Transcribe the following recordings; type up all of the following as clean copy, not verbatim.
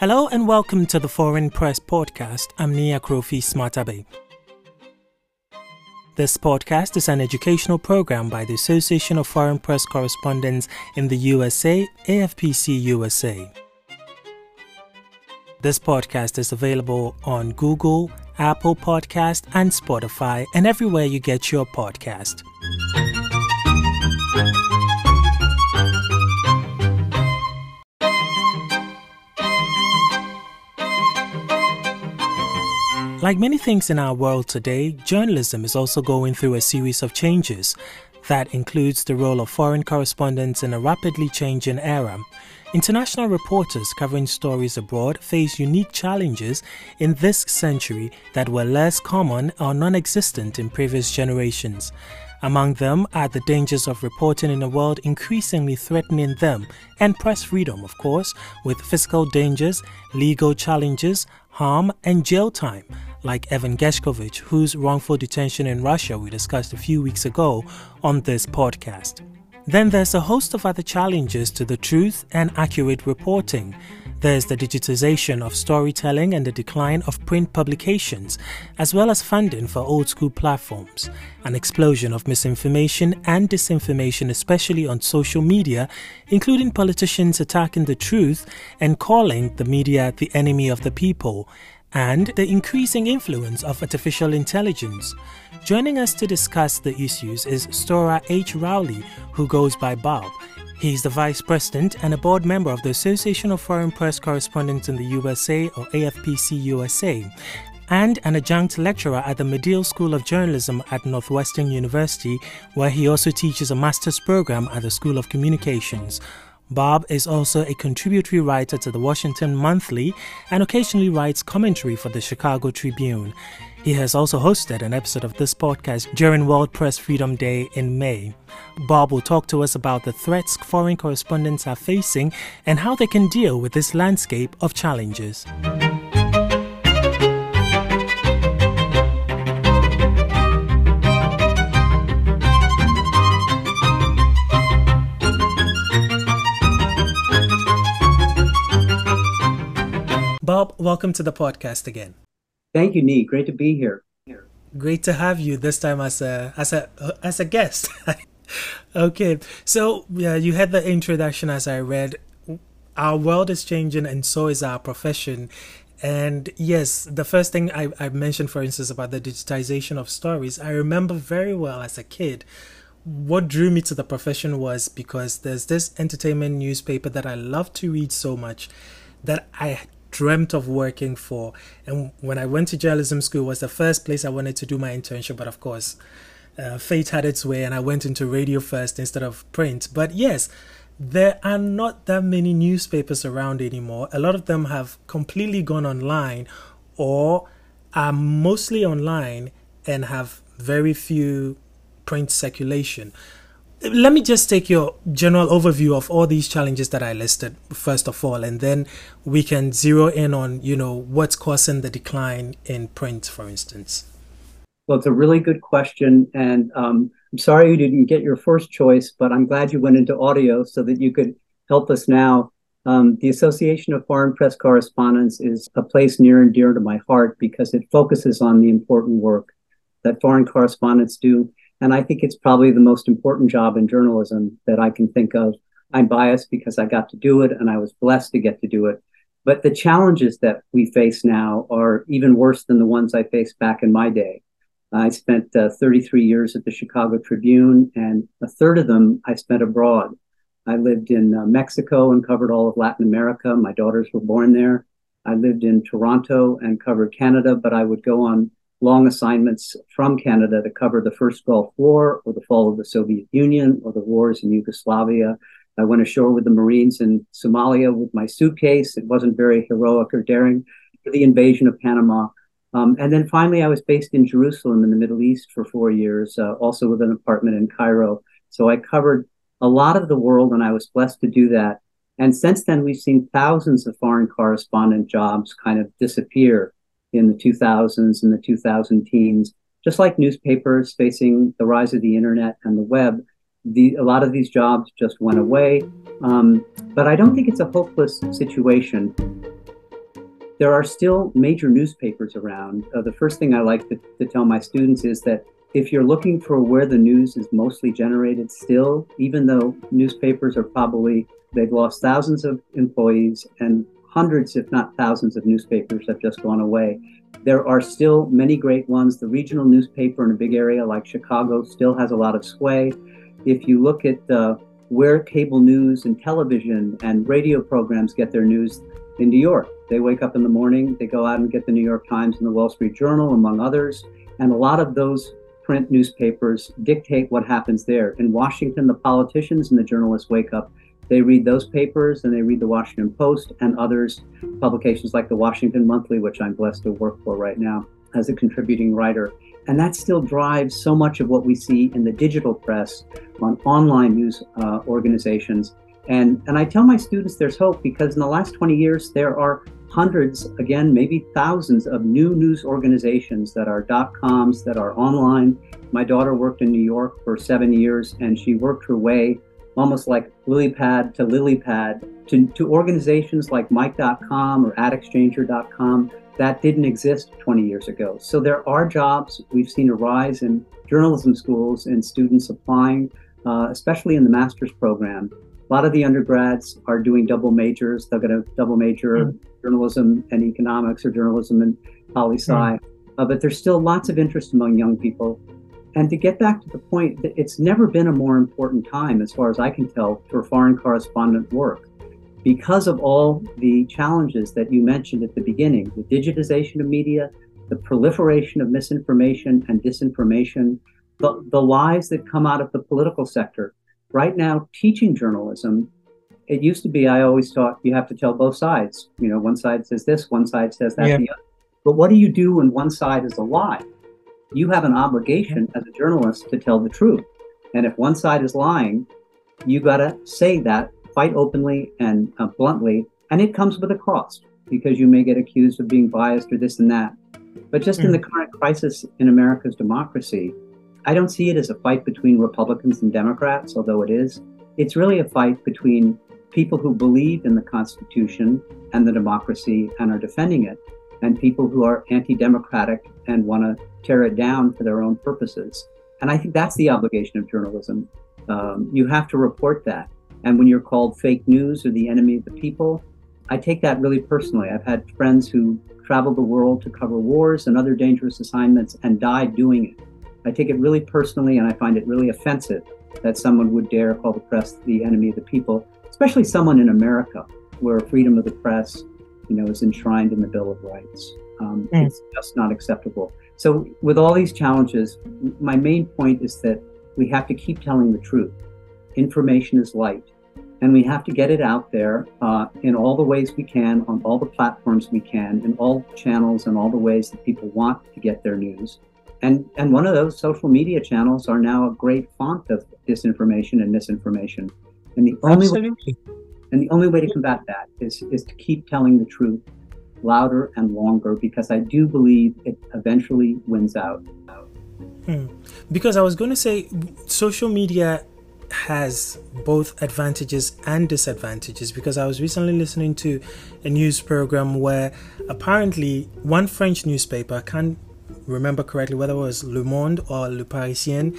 Hello and welcome to the Foreign Press Podcast. I'm Nia Krofi Smartabe. This podcast is an educational program by the Association of Foreign Press Correspondents in the USA, AFPC USA. This podcast is available on Google, Apple Podcast, and Spotify, and everywhere you get your podcast. Like many things in our world today, journalism is also going through a series of changes. That includes the role of foreign correspondents in a rapidly changing era. International reporters covering stories abroad face unique challenges in this century that were less common or non-existent in previous generations. Among them are the dangers of reporting in a world increasingly threatening them, and press freedom, of course, with fiscal dangers, legal challenges, harm, and jail time, like Evan Gershkovich, whose wrongful detention in Russia we discussed a few weeks ago on this podcast. Then there's a host of other challenges to the truth and accurate reporting. There's the digitization of storytelling and the decline of print publications, as well as funding for old-school platforms, an explosion of misinformation and disinformation, especially on social media, including politicians attacking the truth and calling the media the enemy of the people, and the increasing influence of artificial intelligence. Joining us to discuss the issues is Storer H. Rowley, who goes by Bob. He is the Vice President and a board member of the Association of Foreign Press Correspondents in the USA, or AFPC USA, and an adjunct lecturer at the Medill School of Journalism at Northwestern University, where he also teaches a master's program at the School of Communications. Bob is also a contributory writer to the Washington Monthly and occasionally writes commentary for the Chicago Tribune. He has also hosted an episode of this podcast during World Press Freedom Day in May. Bob will talk to us about the threats foreign correspondents are facing and how they can deal with this landscape of challenges. Bob, welcome to the podcast again. Thank you, Nee. Great to be here. Great to have you this time as a guest. Okay, so you had the introduction as I read. Our world is changing, and so is our profession. And yes, the first thing I mentioned, for instance, about the digitization of stories, I remember very well as a kid. What drew me to the profession was because there's this entertainment newspaper that I love to read so much that I dreamt of working for, and when I went to journalism school, it was the first place I wanted to do my internship, but of course fate had its way and I went into radio first instead of print. But yes, there are not that many newspapers around anymore. A lot of them have completely gone online or are mostly online and have very few print circulation. Let me just take your general overview of all these challenges that I listed, first of all, and then we can zero in on, what's causing the decline in print, for instance. Well, it's a really good question. And I'm sorry you didn't get your first choice, but I'm glad you went into audio so that you could help us now. The Association of Foreign Press Correspondents is a place near and dear to my heart because it focuses on the important work that foreign correspondents do. And I think it's probably the most important job in journalism that I can think of. I'm biased because I got to do it and I was blessed to get to do it. But the challenges that we face now are even worse than the ones I faced back in my day. I spent 33 years at the Chicago Tribune, and a third of them I spent abroad. I lived in Mexico and covered all of Latin America. My daughters were born there. I lived in Toronto and covered Canada, but I would go on long assignments from Canada to cover the first Gulf War or the fall of the Soviet Union or the wars in Yugoslavia. I went ashore with the Marines in Somalia with my suitcase. It wasn't very heroic or daring, for the invasion of Panama. And then finally, I was based in Jerusalem in the Middle East for 4 years, also with an apartment in Cairo. So I covered a lot of the world and I was blessed to do that. And since then, we've seen thousands of foreign correspondent jobs kind of disappear in the 2000s and the 2010s, just like newspapers facing the rise of the internet and the web. A lot of these jobs just went away, but I don't think it's a hopeless situation. There are still major newspapers around. The first thing I like to tell my students is that if you're looking for where the news is mostly generated still, even though newspapers are probably, they've lost thousands of employees and hundreds, if not thousands of newspapers have just gone away. There are still many great ones. The regional newspaper in a big area like Chicago still has a lot of sway. If you look at where cable news and television and radio programs get their news in New York, they wake up in the morning, they go out and get the New York Times and the Wall Street Journal, among others. And a lot of those print newspapers dictate what happens there. In Washington, the politicians and the journalists wake up. They read those papers and they read the Washington Post and others, publications like the Washington Monthly, which I'm blessed to work for right now as a contributing writer. And that still drives so much of what we see in the digital press, on online news organizations. And I tell my students there's hope because in the last 20 years, there are hundreds, again, maybe thousands of new news organizations that are .coms, that are online. My daughter worked in New York for 7 years and she worked her way almost like LilyPad to LilyPad to organizations like Mike.com or AdExchanger.com that didn't exist 20 years ago. So there are jobs. We've seen a rise in journalism schools and students applying, especially in the master's program. A lot of the undergrads are doing double majors. They're going to double major journalism and economics or journalism and poli-sci. But there's still lots of interest among young people. And to get back to the point, it's never been a more important time, as far as I can tell, for foreign correspondent work. Because of all the challenges that you mentioned at the beginning, the digitization of media, the proliferation of misinformation and disinformation, the lies that come out of the political sector. Right now, teaching journalism, it used to be, I always taught, you have to tell both sides. You know, one side says this, one side says that, the other. But what do you do when one side is a lie? You have an obligation as a journalist to tell the truth. And if one side is lying, you got to say that, fight openly and bluntly. And it comes with a cost because you may get accused of being biased or this and that. But just in the current crisis in America's democracy, I don't see it as a fight between Republicans and Democrats, although it is. It's really a fight between people who believe in the Constitution and the democracy and are defending it, and people who are anti-democratic and want to tear it down for their own purposes. And I think that's the obligation of journalism. You have to report that. And when you're called fake news or the enemy of the people, I take that really personally. I've had friends who traveled the world to cover wars and other dangerous assignments and died doing it. I take it really personally, and I find it really offensive that someone would dare call the press the enemy of the people, especially someone in America, where freedom of the press, you know, is enshrined in the Bill of Rights. It's just not acceptable. So with all these challenges, my main point is that we have to keep telling the truth. Information is light, and we have to get it out there in all the ways we can, on all the platforms we can, in all channels and all the ways that people want to get their news. And one of those social media channels are now a great font of disinformation and misinformation. And the only way to combat that is to keep telling the truth louder and longer, because I do believe it eventually wins out. Because I was going to say, social media has both advantages and disadvantages, because I was recently listening to a news program where apparently one French newspaper, I can't remember correctly whether it was Le Monde or Le Parisien,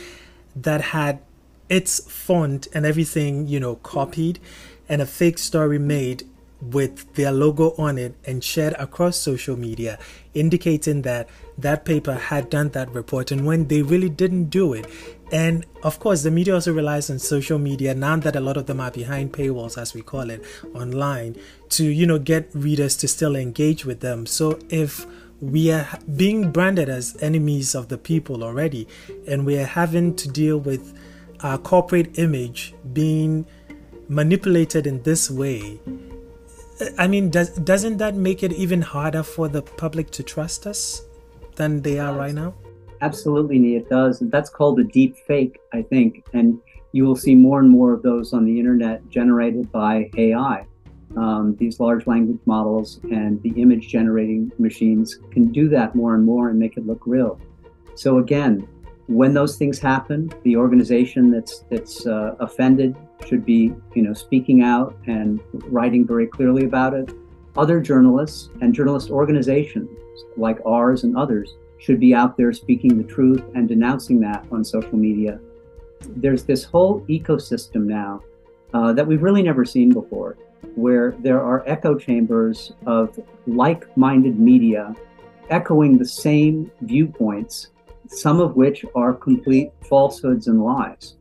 that had its font and everything, you know, copied, and a fake story made with their logo on it and shared across social media, indicating that that paper had done that reporting when they really didn't do it. And of course, the media also relies on social media, now that a lot of them are behind paywalls, as we call it, online, to, you know, get readers to still engage with them. So if we are being branded as enemies of the people already, and we are having to deal with our corporate image being manipulated in this way, I mean, doesn't that make it even harder for the public to trust us than they are right now? Absolutely, Nia, it does. That's called a deep fake, I think. And you will see more and more of those on the internet generated by AI. These large language models and the image generating machines can do that more and more and make it look real. So again, when those things happen, the organization that's offended should be, you know, speaking out and writing very clearly about it. Other journalists and journalist organizations like ours and others should be out there speaking the truth and denouncing that on social media. There's this whole ecosystem now that we've really never seen before, where there are echo chambers of like-minded media echoing the same viewpoints, some of which are complete falsehoods and lies.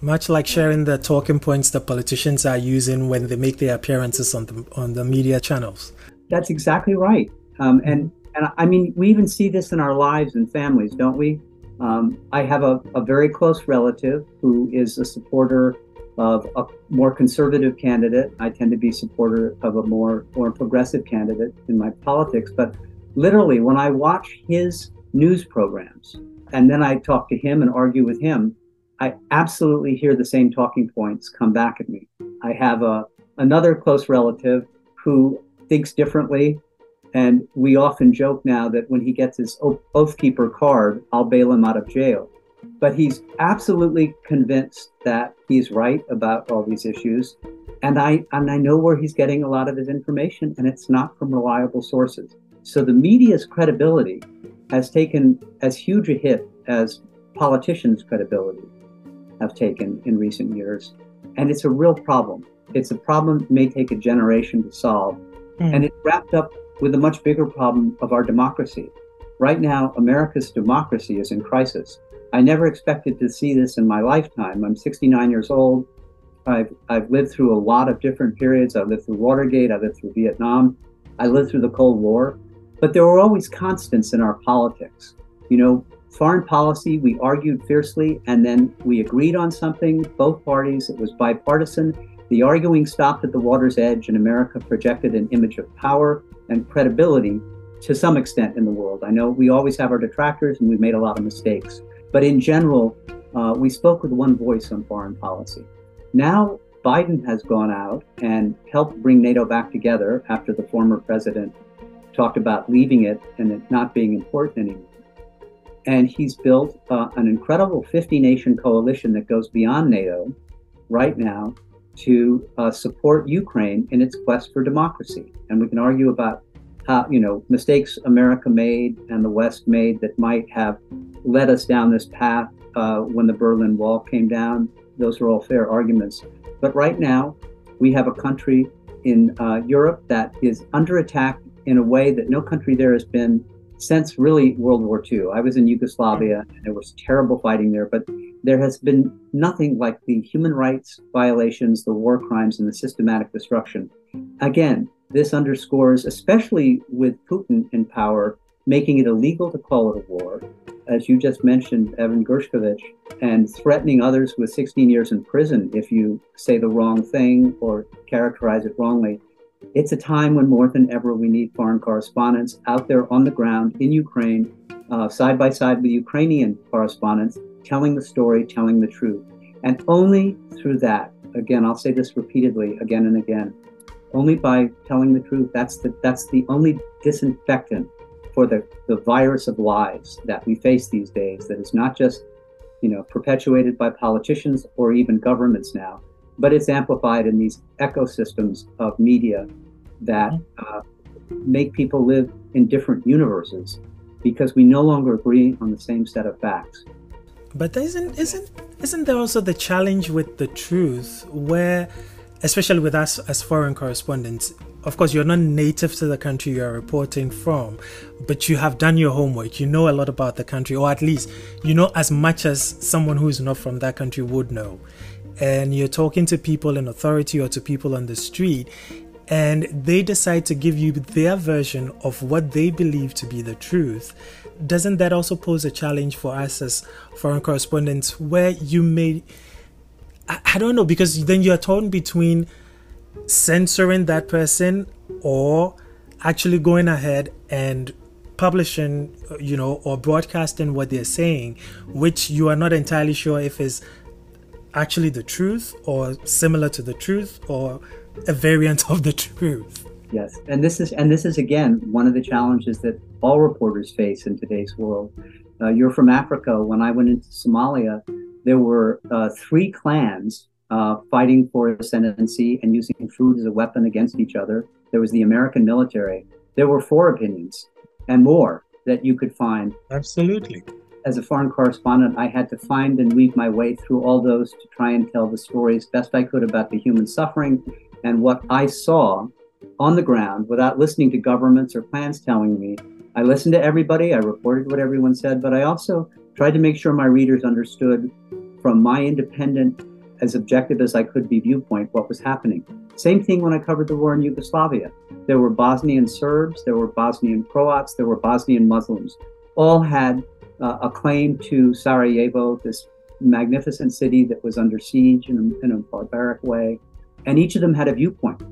Much like sharing the talking points that politicians are using when they make their appearances on the media channels. That's exactly right. And I mean, we even see this in our lives and families, don't we? I have a very close relative who is a supporter of a more conservative candidate. I tend to be a supporter of a more progressive candidate in my politics. But literally, when I watch his news programs, and then I talk to him and argue with him, I absolutely hear the same talking points come back at me. I have another close relative who thinks differently, and we often joke now that when he gets his Oathkeeper card, I'll bail him out of jail. But he's absolutely convinced that he's right about all these issues, and I know where he's getting a lot of his information, and it's not from reliable sources. So the media's credibility has taken as huge a hit as politicians' credibility have taken in recent years. And it's a real problem. It's a problem that may take a generation to solve. And it's wrapped up with a much bigger problem of our democracy. Right now, America's democracy is in crisis. I never expected to see this in my lifetime. I'm 69 years old. I've lived through a lot of different periods. I lived through Watergate. I lived through Vietnam. I lived through the Cold War. But there were always constants in our politics. You know, foreign policy, we argued fiercely, and then we agreed on something, both parties. It was bipartisan. The arguing stopped at the water's edge, and America projected an image of power and credibility to some extent in the world. I know we always have our detractors, and we've made a lot of mistakes. But in general, we spoke with one voice on foreign policy. Now, Biden has gone out and helped bring NATO back together after the former president talked about leaving it and it not being important anymore. And he's built an incredible 50-nation coalition that goes beyond NATO right now to support Ukraine in its quest for democracy. And we can argue about how, you know, mistakes America made and the West made that might have led us down this path when the Berlin Wall came down. Those are all fair arguments. But right now, we have a country in Europe that is under attack in a way that no country there has been since really World War II. I was in Yugoslavia, and there was terrible fighting there, but there has been nothing like the human rights violations, the war crimes, and the systematic destruction. Again, this underscores, especially with Putin in power, making it illegal to call it a war, as you just mentioned, Evan Gershkovich, and threatening others with 16 years in prison if you say the wrong thing or characterize it wrongly. It's a time when more than ever we need foreign correspondents out there on the ground in Ukraine, side by side with Ukrainian correspondents, telling the story, telling the truth. And only through that, again, I'll say this repeatedly again and again, only by telling the truth, that's the only disinfectant for the virus of lies that we face these days, that is not just, you know, perpetuated by politicians or even governments now, but it's amplified in these ecosystems of media that make people live in different universes because we no longer agree on the same set of facts. But isn't there also the challenge with the truth where, especially with us as foreign correspondents, of course, you're not native to the country you're reporting from, but you have done your homework. You know a lot about the country, or at least you know as much as someone who is not from that country would know. And you're talking to people in authority or to people on the street, and they decide to give you their version of what they believe to be the truth. Doesn't that also pose a challenge for us as foreign correspondents where you may, I don't know, because then you're torn between censoring that person or actually going ahead and publishing, you know, or broadcasting what they're saying, which you are not entirely sure if is actually the truth or similar to the truth or a variant of the truth. Yes, and this is again one of the challenges that all reporters face in today's world. You're from Africa. When I went into Somalia, there were three clans fighting for ascendancy and using food as a weapon against each other. There was the American military. There were four opinions and more that you could find. Absolutely. As a foreign correspondent, I had to find and weave my way through all those to try and tell the stories best I could about the human suffering and what I saw on the ground without listening to governments or plans telling me. I listened to everybody, I reported what everyone said, but I also tried to make sure my readers understood from my independent, as objective as I could be viewpoint, what was happening. Same thing when I covered the war in Yugoslavia. There were Bosnian Serbs, there were Bosnian Croats, there were Bosnian Muslims. All had a claim to Sarajevo, this magnificent city that was under siege in a barbaric way. And each of them had a viewpoint.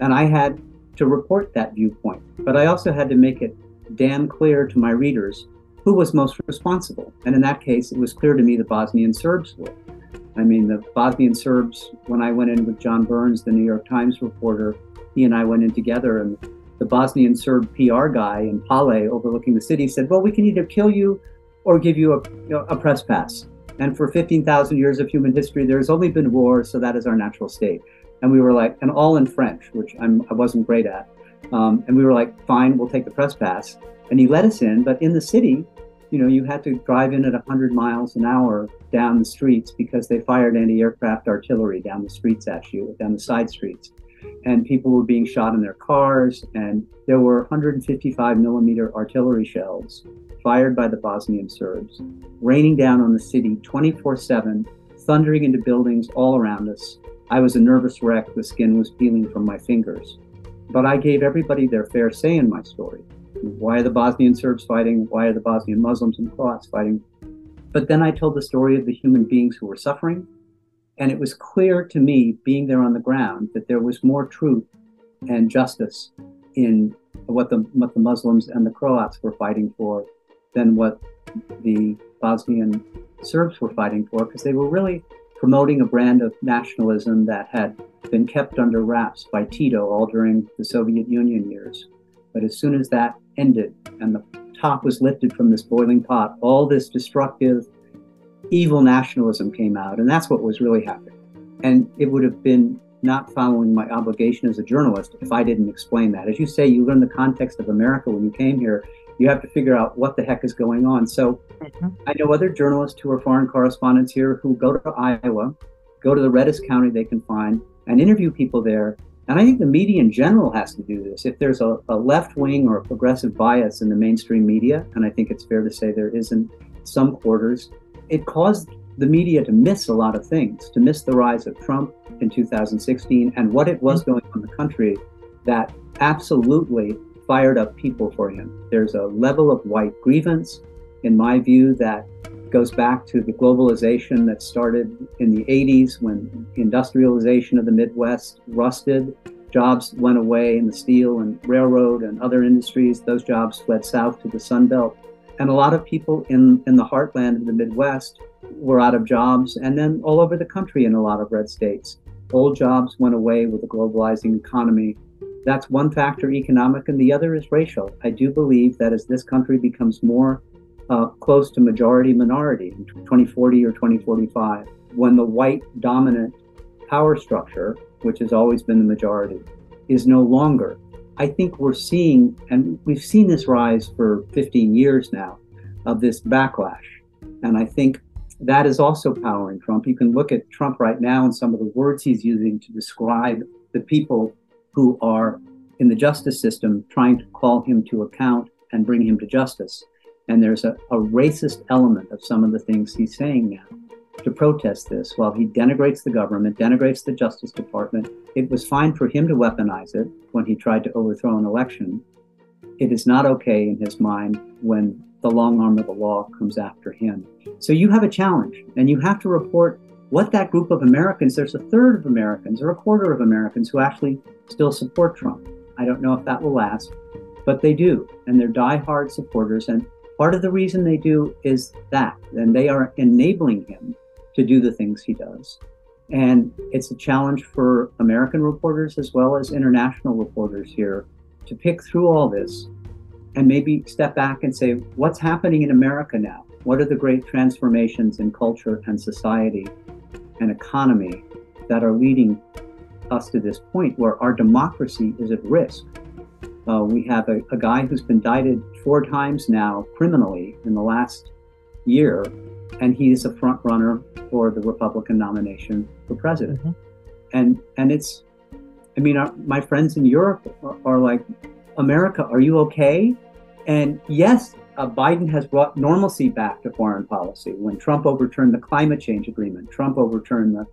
And I had to report that viewpoint. But I also had to make it damn clear to my readers who was most responsible. And in that case, it was clear to me the Bosnian Serbs were. I mean, the Bosnian Serbs, when I went in with John Burns, the New York Times reporter, he and I went in together, and the Bosnian Serb PR guy in Pale overlooking the city said, well, we can either kill you or give you a press pass. And for 15,000 years of human history, there's only been war, so that is our natural state. And we were like, and all in French, which I wasn't great at. And we were like, fine, we'll take the press pass. And he let us in, but in the city, you know, you had to drive in at 100 miles an hour down the streets because they fired anti-aircraft artillery down the streets at you, down the side streets. And people were being shot in their cars, and there were 155 millimeter artillery shells fired by the Bosnian Serbs, raining down on the city 24/7, thundering into buildings all around us. I was a nervous wreck, the skin was peeling from my fingers. But I gave everybody their fair say in my story. Why are the Bosnian Serbs fighting? Why are the Bosnian Muslims and Croats fighting? But then I told the story of the human beings who were suffering. And it was clear to me, being there on the ground, that there was more truth and justice in what the Muslims and the Croats were fighting for than what the Bosnian Serbs were fighting for, because they were really promoting a brand of nationalism that had been kept under wraps by Tito all during the Soviet Union years. But as soon as that ended and the top was lifted from this boiling pot, all this destructive, evil nationalism came out. And that's what was really happening. And it would have been not following my obligation as a journalist if I didn't explain that. As you say, you learn the context of America when you came here. You have to figure out what the heck is going on. So I know other journalists who are foreign correspondents here who go to Iowa, go to the reddest county they can find, and interview people there. And I think the media in general has to do this. If there's a left wing or a progressive bias in the mainstream media, and I think it's fair to say there is in some quarters, it caused the media to miss a lot of things, to miss the rise of Trump in 2016 and what it was going on in the country that absolutely fired up people for him. There's a level of white grievance, in my view, that goes back to the globalization that started in the 80s when industrialization of the Midwest rusted. Jobs went away in the steel and railroad and other industries. Those jobs fled south to the Sun Belt. And a lot of people in the heartland of the Midwest were out of jobs, and then all over the country in a lot of red states. Old jobs went away with the globalizing economy. That's one factor, economic, and the other is racial. I do believe that as this country becomes more close to majority-minority in 2040 or 2045, when the white-dominant power structure, which has always been the majority, is no longer. I think we're seeing, and we've seen this rise for 15 years now, of this backlash. And I think that is also powering Trump. You can look at Trump right now and some of the words he's using to describe the people who are in the justice system trying to call him to account and bring him to justice. And there's a racist element of some of the things he's saying now to protest this while he denigrates the government, denigrates the Justice Department. It was fine for him to weaponize it when he tried to overthrow an election. It is not okay in his mind when the long arm of the law comes after him. So you have a challenge, and you have to report what that group of Americans, there's a third of Americans or a quarter of Americans who actually still support Trump. I don't know if that will last, but they do, and they're diehard supporters. And part of the reason they do is that, and they are enabling him to do the things he does. And it's a challenge for American reporters as well as international reporters here to pick through all this and maybe step back and say, what's happening in America now? What are the great transformations in culture and society and economy that are leading us to this point where our democracy is at risk. We have a guy who's been indicted 4 times now criminally in the last year, and he's a front runner for the Republican nomination for president. Mm-hmm. And it's, I mean, my friends in Europe are like, America, are you okay? And yes, Biden has brought normalcy back to foreign policy. When Trump overturned the climate change agreement, Trump overturned the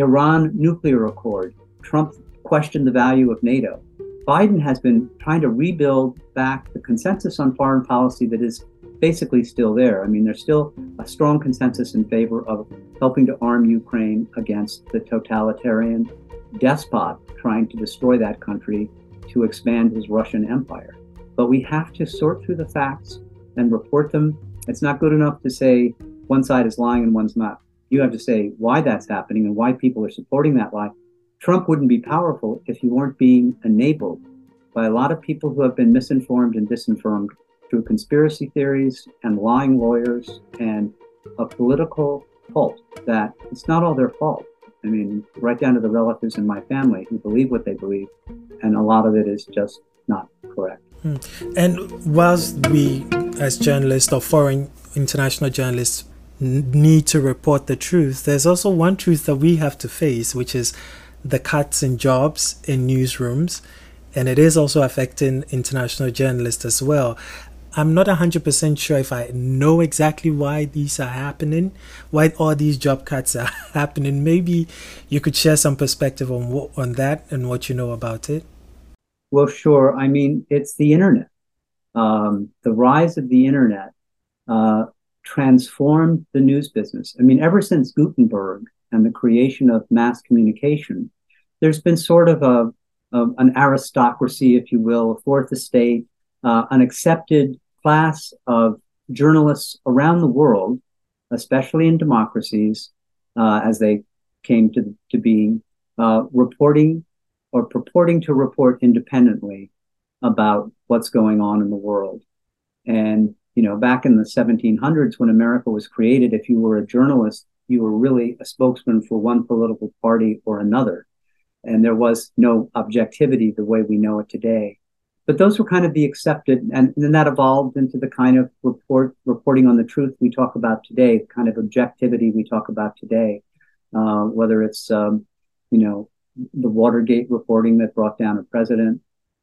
Iran nuclear accord, Trump questioned the value of NATO. Biden has been trying to rebuild back the consensus on foreign policy that is basically still there. I mean, there's still a strong consensus in favor of helping to arm Ukraine against the totalitarian despot trying to destroy that country to expand his Russian empire. But we have to sort through the facts and report them. It's not good enough to say one side is lying and one's not. You have to say why that's happening and why people are supporting that lie. Trump wouldn't be powerful if he weren't being enabled by a lot of people who have been misinformed and disinformed through conspiracy theories and lying lawyers and a political cult that it's not all their fault. I mean, right down to the relatives in my family who believe what they believe, and a lot of it is just not correct. And whilst we, as journalists or foreign international journalists, need to report the truth, there's also one truth that we have to face, which is the cuts in jobs in newsrooms, and it is also affecting international journalists as well. I'm not 100% sure if I know exactly why these are happening, why all these job cuts are happening. Maybe you could share some perspective on that and what you know about it. Well, sure. I mean, it's the internet. The rise of the internet transformed the news business. I mean, ever since Gutenberg and the creation of mass communication, there's been sort of an aristocracy, if you will, a fourth estate, an accepted class of journalists around the world, especially in democracies, as they came to being, reporting or purporting to report independently about what's going on in the world. And, you know, back in the 1700s when America was created, if you were a journalist, you were really a spokesman for one political party or another. And there was no objectivity the way we know it today. But those were kind of the accepted, and then that evolved into the kind of reporting on the truth we talk about today, the kind of objectivity we talk about today, whether it's, you know, the Watergate reporting that brought down a president,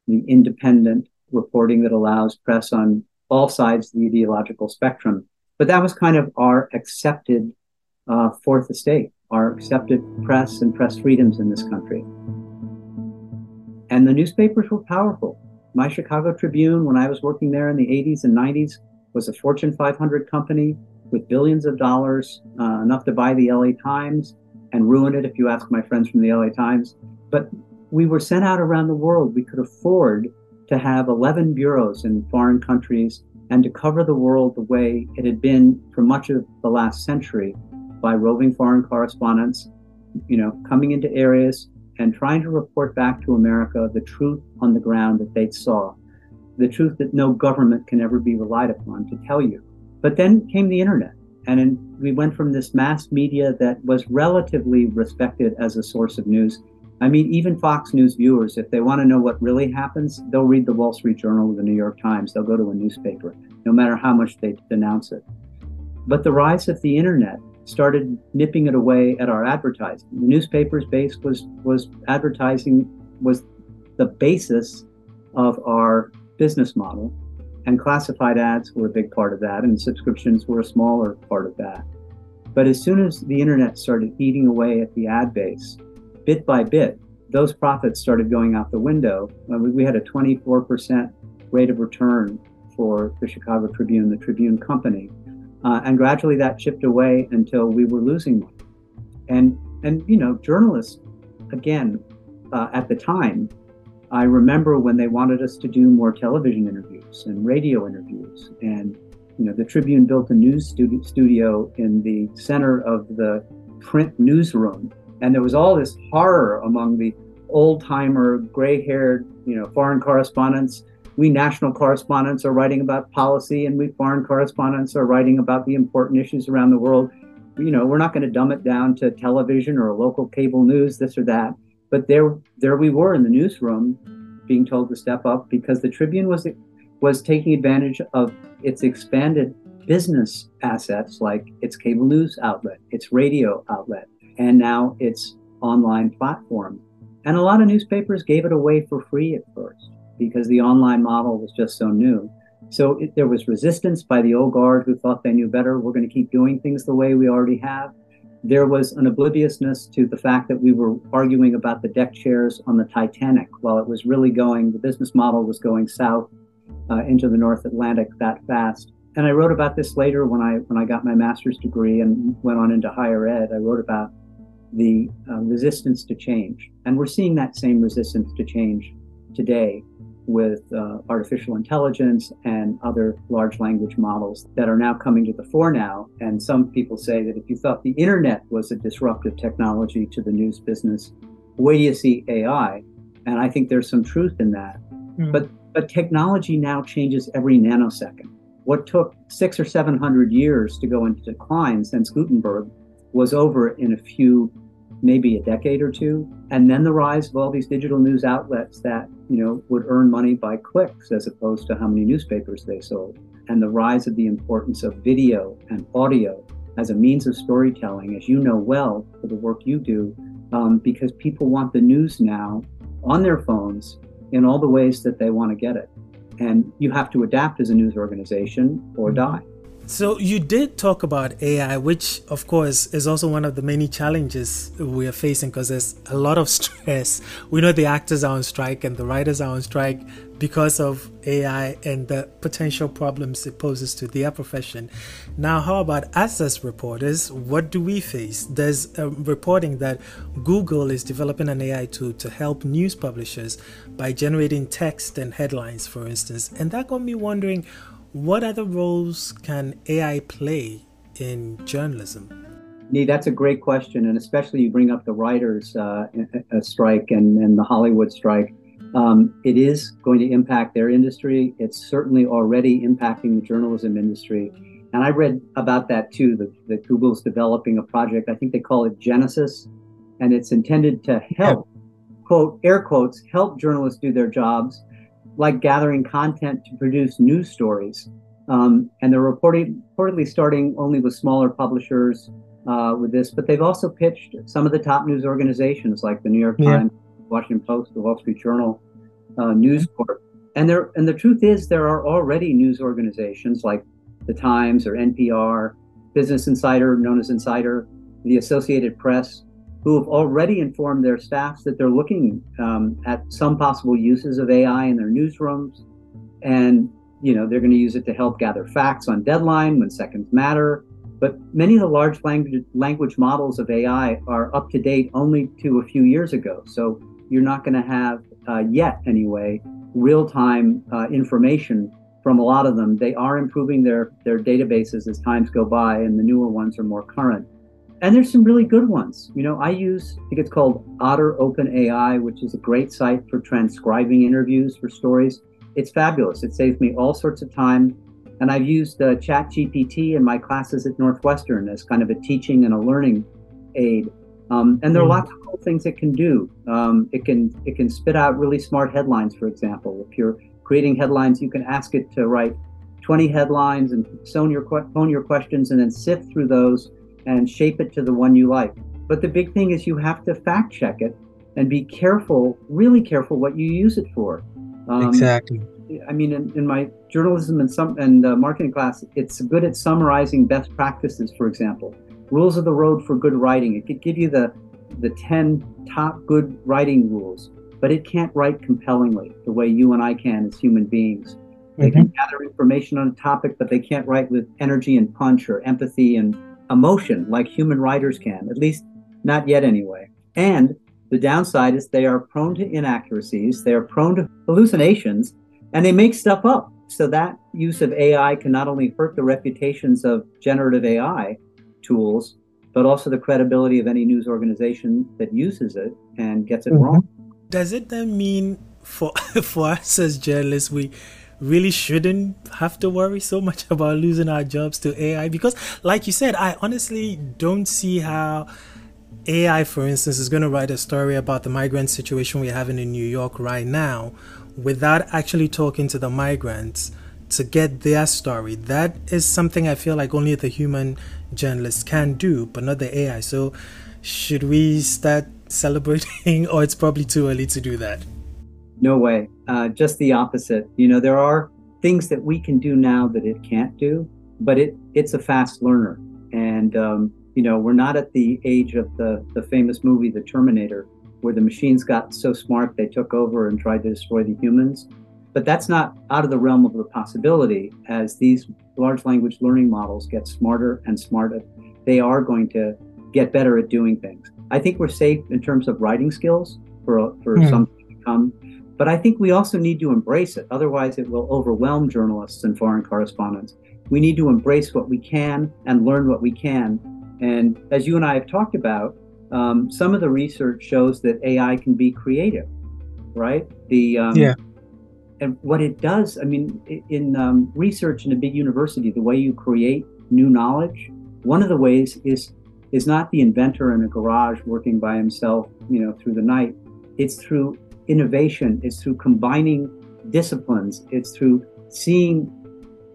the independent reporting that allows press on all sides of the ideological spectrum. But that was kind of our accepted fourth estate, our accepted press and press freedoms in this country. And the newspapers were powerful. My Chicago Tribune, when I was working there in the 80s and 90s, was a Fortune 500 company with billions of dollars, enough to buy the LA Times and ruin it if you ask my friends from the LA Times. But we were sent out around the world. We could afford to have 11 bureaus in foreign countries and to cover the world the way it had been for much of the last century by roving foreign correspondents, you know, coming into areas and trying to report back to America the truth on the ground that they saw, the truth that no government can ever be relied upon to tell you. But then came the internet, and we went from this mass media that was relatively respected as a source of news. I mean, even Fox News viewers, if they want to know what really happens, they'll read the Wall Street Journal or the New York Times. They'll go to a newspaper, no matter how much they denounce it. But the rise of the internet started nipping it away at our advertising. The newspaper's base was advertising, was the basis of our business model, and classified ads were a big part of that, and subscriptions were a smaller part of that. But as soon as the internet started eating away at the ad base, bit by bit, those profits started going out the window. We had a 24% rate of return for the Chicago Tribune, the Tribune company. And gradually that chipped away until we were losing money. And you know, journalists, again, at the time, I remember when they wanted us to do more television interviews and radio interviews. And, you know, the Tribune built a news studio in the center of the print newsroom. And there was all this horror among the old-timer, gray-haired, you know, foreign correspondents. We national correspondents are writing about policy, and we foreign correspondents are writing about the important issues around the world. you know, we're not going to dumb it down to television or a local cable news, this or that. But there we were in the newsroom being told to step up because the Tribune was taking advantage of its expanded business assets, like its cable news outlet, its radio outlet, and now its online platform. And a lot of newspapers gave it away for free at first because the online model was just so new. So there was resistance by the old guard who thought they knew better. We're going to keep doing things the way we already have. There was an obliviousness to the fact that we were arguing about the deck chairs on the Titanic while it was really going, the business model was going south into the North Atlantic that fast. And I wrote about this later when I got my master's degree and went on into higher ed. I wrote about the resistance to change. And we're seeing that same resistance to change today with artificial intelligence and other large language models that are now coming to the fore now. And some people say that if you thought the internet was a disruptive technology to the news business, wait till you see AI. And I think there's some truth in that. Mm. But technology now changes every nanosecond. What took 600 or 700 years to go into decline since Gutenberg was over in a few, maybe a decade or two. And then the rise of all these digital news outlets that, you know, would earn money by clicks as opposed to how many newspapers they sold. And the rise of the importance of video and audio as a means of storytelling, as you know well for the work you do, because people want the news now on their phones in all the ways that they want to get it. And you have to adapt as a news organization or die. So you did talk about AI, which, of course, is also one of the many challenges we are facing because there's a lot of stress. We know the actors are on strike and the writers are on strike because of AI and the potential problems it poses to their profession. Now, how about us as reporters? What do we face? There's reporting that Google is developing an AI tool to help news publishers by generating text and headlines, for instance. And that got me wondering, what other roles can AI play in journalism? Nee, that's a great question. And especially you bring up the writers' strike and the Hollywood strike. It is going to impact their industry. It's certainly already impacting the journalism industry. And I read about that too, that Google's developing a project. I think they call it Genesis. And it's intended to help, quote, air quotes, help journalists do their jobs, like gathering content to produce news stories. And they're reportedly starting only with smaller publishers with this, but they've also pitched some of the top news organizations like the New York Times, Washington Post, the Wall Street Journal, News Corp. And the truth is there are already news organizations like the Times or NPR, Business Insider, known as Insider, the Associated Press, who have already informed their staffs that they're looking at some possible uses of AI in their newsrooms. And, you know, they're going to use it to help gather facts on deadline when seconds matter. But many of the large language models of AI are up to date only to a few years ago. So you're not going to have yet anyway, real-time information from a lot of them. They are improving their databases as times go by and the newer ones are more current. And there's some really good ones. You know, I think it's called Otter Open AI, which is a great site for transcribing interviews for stories. It's fabulous. It saves me all sorts of time. And I've used ChatGPT in my classes at Northwestern as kind of a teaching and a learning aid. And there are lots of cool things it can do. It can spit out really smart headlines, for example. If you're creating headlines, you can ask it to write 20 headlines and phone your questions and then sift through those and shape it to the one you like. But the big thing is you have to fact check it and be careful, really careful what you use it for. Exactly. I mean, in my journalism and marketing class, it's good at summarizing best practices, for example. Rules of the road for good writing. It could give you the 10 top good writing rules, but it can't write compellingly the way you and I can as human beings. They can gather information on a topic, but they can't write with energy and punch or empathy and emotion like human writers can, at least not yet anyway. And the downside is they are prone to inaccuracies, they are prone to hallucinations, and they make stuff up. So that use of AI can not only hurt the reputations of generative AI tools, but also the credibility of any news organization that uses it and gets it wrong. Does it then mean for us as journalists, we really shouldn't have to worry so much about losing our jobs to AI, because like you said, I honestly don't see how AI, for instance, is going to write a story about the migrant situation we're having in New York right now without actually talking to the migrants to get their story. That is something I feel like only the human journalists can do, but not the AI. So should we start celebrating, or it's probably too early to do that? No way. Just the opposite. You know, there are things that we can do now that it can't do, but it's a fast learner. And, you know, we're not at the age of the famous movie, The Terminator, where the machines got so smart they took over and tried to destroy the humans. But that's not out of the realm of the possibility. As these large language learning models get smarter and smarter, they are going to get better at doing things. I think we're safe in terms of writing skills for something to come. But I think we also need to embrace it. Otherwise, it will overwhelm journalists and foreign correspondents. We need to embrace what we can and learn what we can. And as you and I have talked about, some of the research shows that AI can be creative, right? And what it does, I mean, in research in a big university, the way you create new knowledge, one of the ways is not the inventor in a garage working by himself, you know, through the night. It's through innovation. It's through combining disciplines. It's through seeing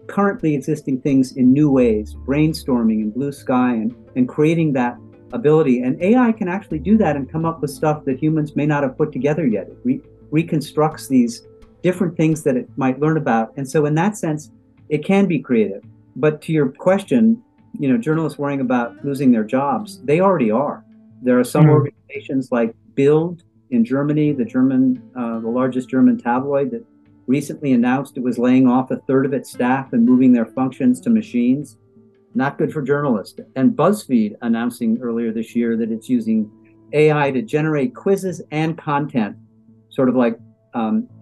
currently existing things in new ways, brainstorming and blue sky, and creating that ability. And AI can actually do that and come up with stuff that humans may not have put together yet. It reconstructs these different things that it might learn about. And so in that sense, it can be creative. But to your question, you know, journalists worrying about losing their jobs, they already are. There are some organizations like Bild in Germany, the largest German tabloid, that recently announced it was laying off a third of its staff and moving their functions to machines. Not good for journalists. And BuzzFeed announcing earlier this year that it's using AI to generate quizzes and content, sort of like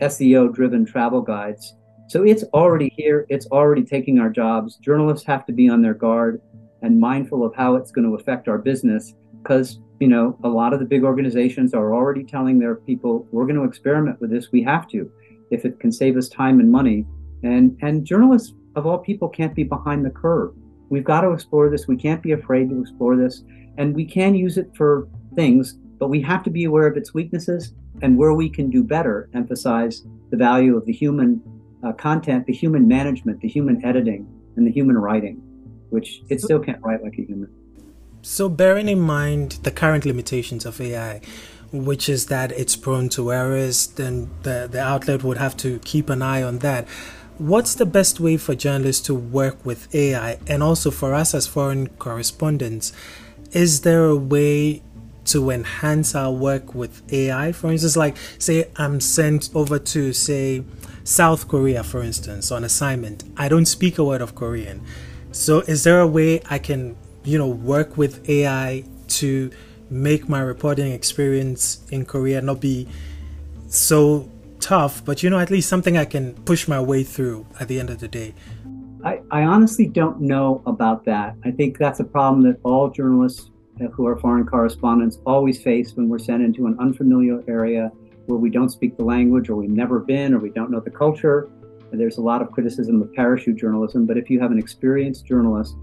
SEO-driven travel guides. So it's already here. It's already taking our jobs. Journalists have to be on their guard and mindful of how it's going to affect our business, because, you know, a lot of the big organizations are already telling their people, we're going to experiment with this. We have to, if it can save us time and money. And journalists of all people can't be behind the curve. We've got to explore this. We can't be afraid to explore this. And we can use it for things, but we have to be aware of its weaknesses and where we can do better, emphasize the value of the human content, the human management, the human editing, and the human writing, which it still can't write like a human. So bearing in mind the current limitations of AI, which is that it's prone to errors, then the outlet would have to keep an eye on that. What's the best way for journalists to work with AI, and also for us as foreign correspondents? Is there a way to enhance our work with AI? For instance, like, say I'm sent over to, say, South Korea, for instance, on assignment. I don't speak a word of Korean. So is there a way I can, you know, work with AI to make my reporting experience in Korea not be so tough, but, you know, at least something I can push my way through at the end of the day? I honestly don't know about that. I think that's a problem that all journalists who are foreign correspondents always face when we're sent into an unfamiliar area where we don't speak the language, or we've never been, or we don't know the culture. And there's a lot of criticism of parachute journalism, but if you have an experienced journalist,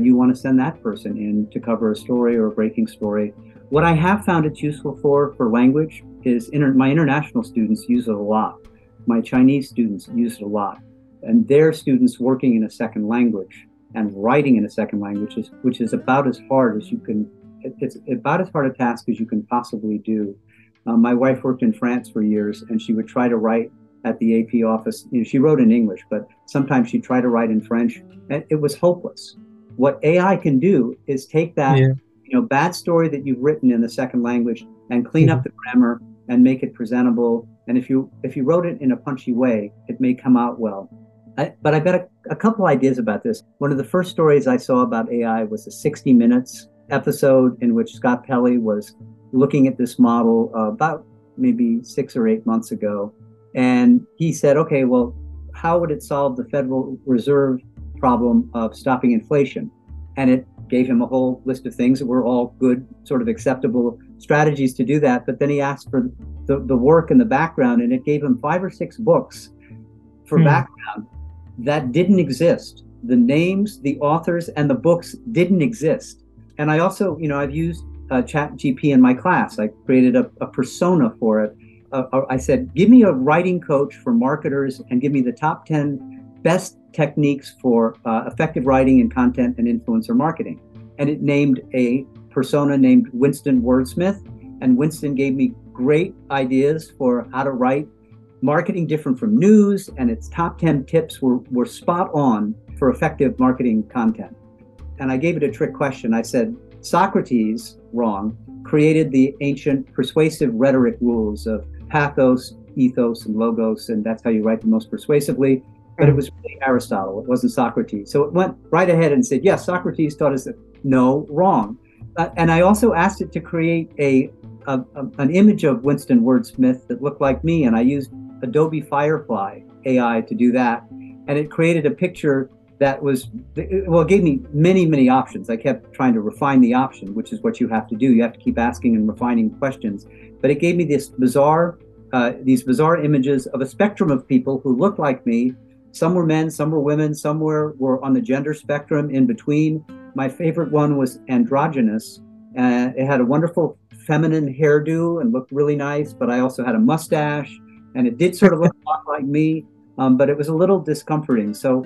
you want to send that person in to cover a story or a breaking story. What I have found it's useful for language is my international students use it a lot. My Chinese students use it a lot. And their students working in a second language and writing in a second language, which is about as hard as you can, it's about as hard a task as you can possibly do. My wife worked in France for years, and she would try to write at the AP office. You know, she wrote in English, but sometimes she'd try to write in French, and it was hopeless. What AI can do is take that bad story that you've written in the second language and clean up the grammar and make it presentable. And if you wrote it in a punchy way, it may come out well. But I've got a couple ideas about this. One of the first stories I saw about AI was a 60 Minutes episode in which Scott Pelley was looking at this model about maybe 6 or 8 months ago. And he said, okay, well, how would it solve the Federal Reserve problem of stopping inflation? And it gave him a whole list of things that were all good, sort of acceptable strategies to do that. But then he asked for the work in the background, and it gave him 5 or 6 books for background that didn't exist. The names, the authors, and the books didn't exist. And I also, you know, I've used ChatGPT in my class. I created a persona for it. I said, give me a writing coach for marketers and give me the top 10 best techniques for effective writing and content and influencer marketing. And it named a persona named Winston Wordsmith. And Winston gave me great ideas for how to write marketing different from news. And its top 10 tips were spot on for effective marketing content. And I gave it a trick question. I said, Socrates, wrong, created the ancient persuasive rhetoric rules of pathos, ethos, and logos. And that's how you write the most persuasively. But it was really Aristotle. It wasn't Socrates. So it went right ahead and said, yes, Socrates taught us that. No, wrong. And I also asked it to create an image of Winston Wordsmith that looked like me. And I used Adobe Firefly AI to do that. And it created a picture that was, well, it gave me many, many options. I kept trying to refine the option, which is what you have to do. You have to keep asking and refining questions. But it gave me this bizarre, these bizarre images of a spectrum of people who looked like me. Some were men, some were women, some were on the gender spectrum in between. My favorite one was androgynous. It had a wonderful feminine hairdo and looked really nice, but I also had a mustache and it did sort of look a lot like me, but it was a little discomforting. So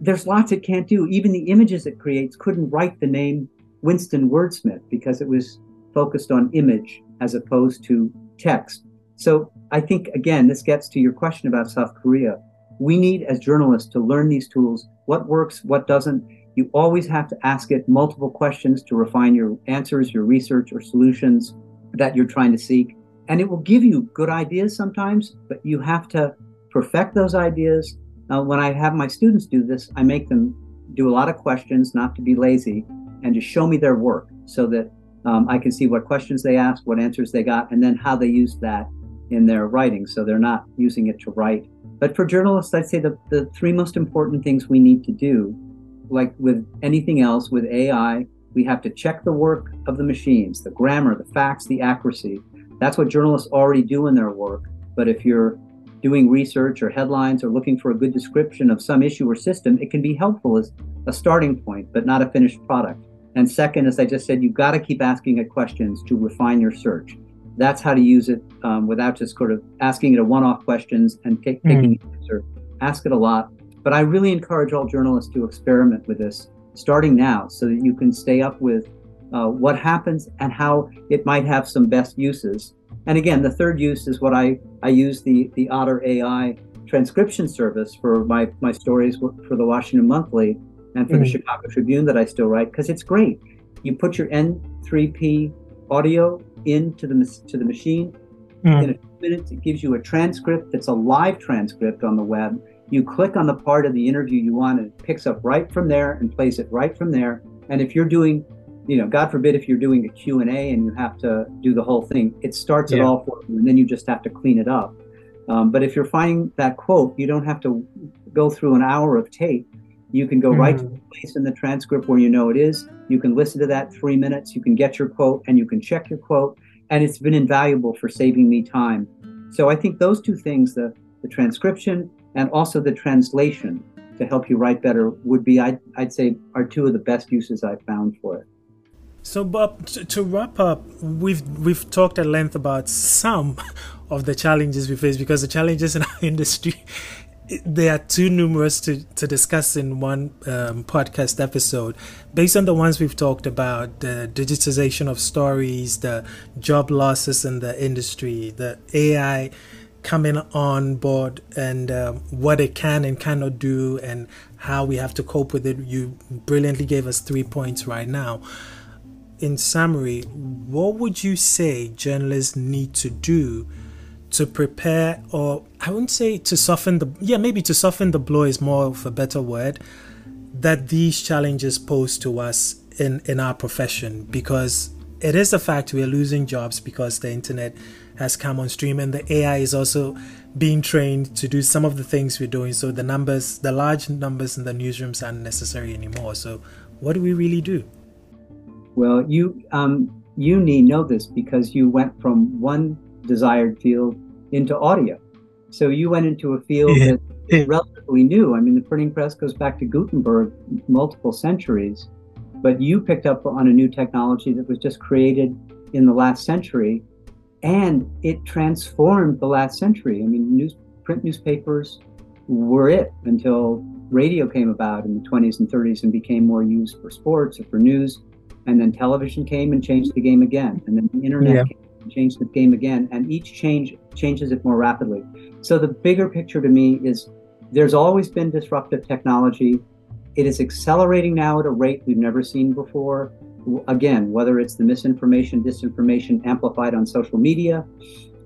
there's lots it can't do. Even the images it creates couldn't write the name Winston Wordsmith because it was focused on image as opposed to text. So I think, again, this gets to your question about South Korea. We need, as journalists, to learn these tools, what works, what doesn't. You always have to ask it multiple questions to refine your answers, your research, or solutions that you're trying to seek. And it will give you good ideas sometimes, but you have to perfect those ideas. When I have my students do this, I make them do a lot of questions, not to be lazy, and to show me their work so that I can see what questions they asked, what answers they got, and then how they used that in their writing. So they're not using it to write. But for journalists, I'd say the three most important things we need to do, like with anything else, with AI, we have to check the work of the machines, the grammar, the facts, the accuracy. That's what journalists already do in their work. But if you're doing research or headlines or looking for a good description of some issue or system, it can be helpful as a starting point, but not a finished product. And second, as I just said, you've got to keep asking it questions to refine your search. That's how to use it without just sort of asking it a one-off questions and taking the answer. Ask it a lot. But I really encourage all journalists to experiment with this starting now so that you can stay up with what happens and how it might have some best uses. And again, the third use is what I use the Otter AI transcription service for my stories for the Washington Monthly and for the Chicago Tribune that I still write, because it's great. You put your N3P audio into the machine. In a few minutes, it gives you a transcript that's a live transcript on the web. You click on the part of the interview you want, and it picks up right from there and plays it right from there. And if you're doing, you know, God forbid, if you're doing a Q&A and you have to do the whole thing, it starts it all for you, and then you just have to clean it up. But if you're finding that quote, you don't have to go through an hour of tape. You can go right to the place in the transcript where you know it is. You can listen to that 3 minutes. You can get your quote, and you can check your quote. And it's been invaluable for saving me time. So I think those two things, the transcription and also the translation to help you write better, would be, I'd say, are two of the best uses I've found for it. So, Bob, to wrap up, we've talked at length about some of the challenges we face, because the challenges in our industry, they are too numerous to discuss in one podcast episode. Based on the ones we've talked about, the digitization of stories, the job losses in the industry, the AI coming on board, and what it can and cannot do, and how we have to cope with it. You brilliantly gave us 3 points right now. In summary, what would you say journalists need to do to prepare, or I wouldn't say to soften the, maybe to soften the blow is more of a better word, that these challenges pose to us in our profession? Because it is a fact we are losing jobs because the internet has come on stream, and the AI is also being trained to do some of the things we're doing. So the numbers, the large numbers in the newsrooms aren't necessary anymore. So what do we really do? Well, you need know this because you went from one desired field into audio. So you went into a field that It's relatively new. I mean, the printing press goes back to Gutenberg multiple centuries, but you picked up on a new technology that was just created in the last century, and it transformed the last century. I mean, print newspapers were it until radio came about in the 20s and 30s and became more used for sports or for news. And then television came and changed the game again. And then the internet came and changed the game again. And each change changes it more rapidly. So the bigger picture to me is there's always been disruptive technology. It is accelerating now at a rate we've never seen before. Again, whether it's the misinformation, disinformation amplified on social media,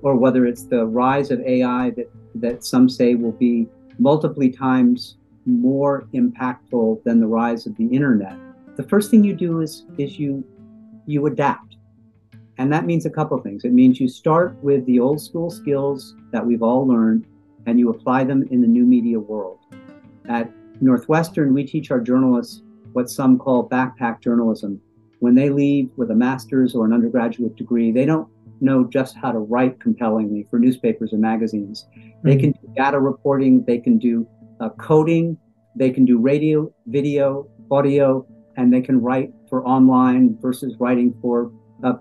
or whether it's the rise of AI that some say will be multiple times more impactful than the rise of the internet. The first thing you do is you adapt. And that means a couple of things. It means you start with the old school skills that we've all learned and you apply them in the new media world. At Northwestern, we teach our journalists what some call backpack journalism. When they leave with a master's or an undergraduate degree, they don't know just how to write compellingly for newspapers or magazines. They can do data reporting, they can do coding, they can do radio, video, audio, and they can write for online versus writing for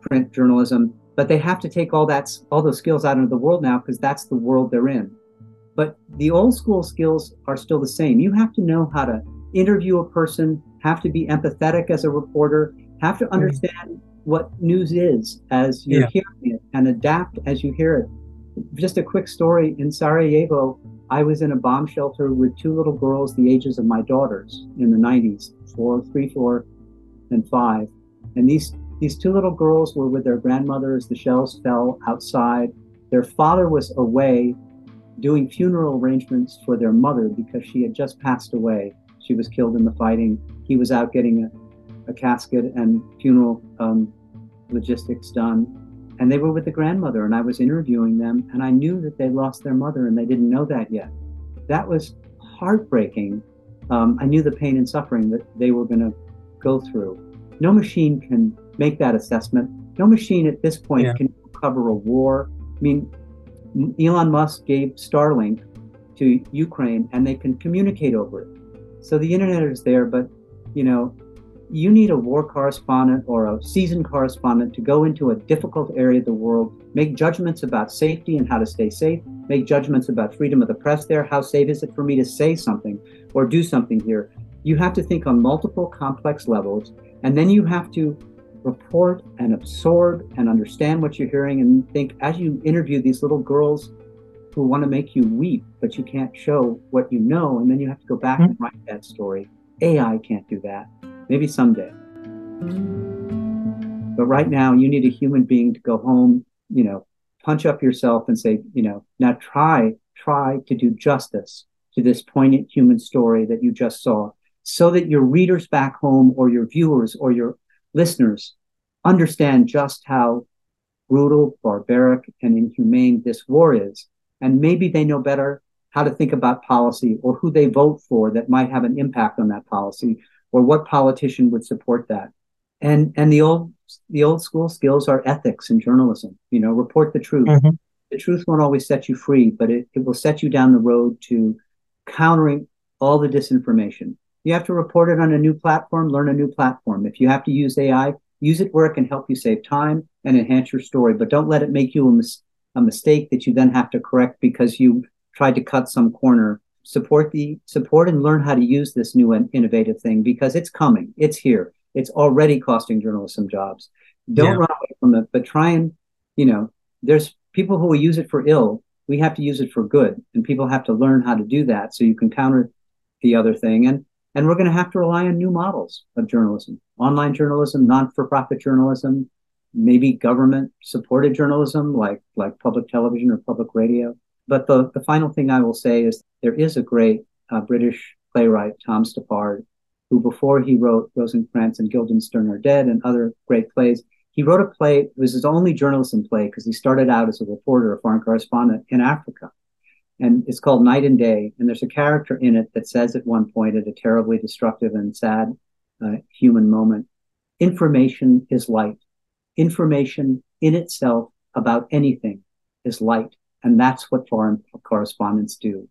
print journalism. But they have to take all those skills out into the world now because that's the world they're in. But the old school skills are still the same. You have to know how to interview a person, have to be empathetic as a reporter, have to understand what news is as you're hearing it and adapt as you hear it. Just a quick story, in Sarajevo, I was in a bomb shelter with two little girls the ages of my daughters in the 90s, 4, 3, 4, and 5. And these two little girls were with their grandmothers. The shells fell outside. Their father was away doing funeral arrangements for their mother because she had just passed away. She was killed in the fighting. He was out getting a casket and funeral logistics done. And they were with the grandmother, and I was interviewing them, and I knew that they lost their mother, and they didn't know that yet. That was heartbreaking. I knew the pain and suffering that they were going to go through. No machine can make that assessment. No machine at this point can cover a war. I mean, Elon Musk gave Starlink to Ukraine, and they can communicate over it. So the internet is there, but, you need a war correspondent or a seasoned correspondent to go into a difficult area of the world, make judgments about safety and how to stay safe, make judgments about freedom of the press there, how safe is it for me to say something or do something here. You have to think on multiple complex levels, and then you have to report and absorb and understand what you're hearing and think as you interview these little girls who want to make you weep, but you can't show what you know, and then you have to go back and write that story. AI can't do that. Maybe someday. But right now, you need a human being to go home, punch up yourself and say, now try to do justice to this poignant human story that you just saw so that your readers back home or your viewers or your listeners understand just how brutal, barbaric, and inhumane this war is. And maybe they know better how to think about policy or who they vote for that might have an impact on that policy, or what politician would support that. And the old school skills are ethics in journalism. Report the truth. The truth won't always set you free, but it will set you down the road to countering all the disinformation. You have to report it on a new platform, learn a new platform. If you have to use AI, use it where it can help you save time and enhance your story, but don't let it make you a mistake that you then have to correct because you tried to cut some corner. Support and learn how to use this new and innovative thing because it's coming. It's here. It's already costing journalists some jobs. Don't run away from it, but try and, there's people who will use it for ill. We have to use it for good, and people have to learn how to do that so you can counter the other thing. And we're going to have to rely on new models of journalism, online journalism, non-for-profit journalism, maybe government-supported journalism like public television or public radio. But the final thing I will say is there is a great British playwright, Tom Stoppard, who before he wrote Rosencrantz and Guildenstern Are Dead and other great plays, he wrote a play. It was his only journalism play because he started out as a reporter, a foreign correspondent in Africa. And it's called Night and Day. And there's a character in it that says at one point at a terribly destructive and sad human moment, information is light. Information in itself about anything is light. And that's what foreign correspondents do.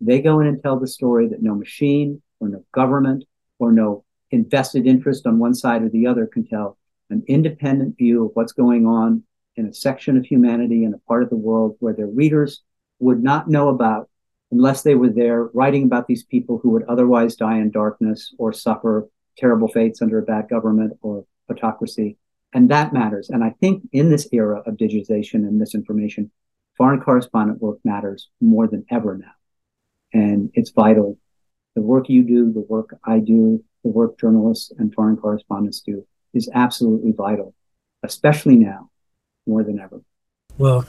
They go in and tell the story that no machine or no government or no invested interest on one side or the other can tell, an independent view of what's going on in a section of humanity in a part of the world where their readers would not know about unless they were there writing about these people who would otherwise die in darkness or suffer terrible fates under a bad government or autocracy. And that matters. And I think in this era of digitization and misinformation, foreign correspondent work matters more than ever now. And it's vital. The work you do, the work I do, the work journalists and foreign correspondents do is absolutely vital, especially now more than ever. Well,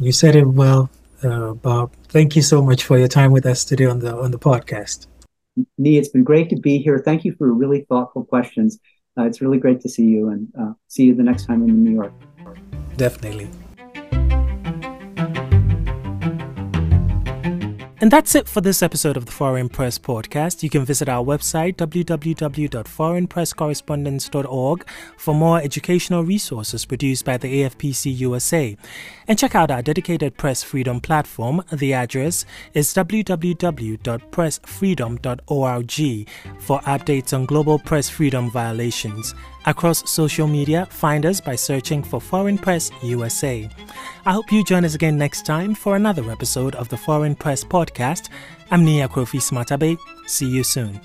you said it well, Bob. Thank you so much for your time with us today on the podcast. Nia, it's been great to be here. Thank you for really thoughtful questions. It's really great to see you, and see you the next time in New York. Definitely. And that's it for this episode of the Foreign Press Podcast. You can visit our website, www.foreignpresscorrespondents.org, for more educational resources produced by the AFPC USA. And check out our dedicated press freedom platform. The address is www.pressfreedom.org for updates on global press freedom violations. Across social media, find us by searching for Foreign Press USA. I hope you join us again next time for another episode of the Foreign Press Podcast. I'm Nia Krofi Smartabe. See you soon.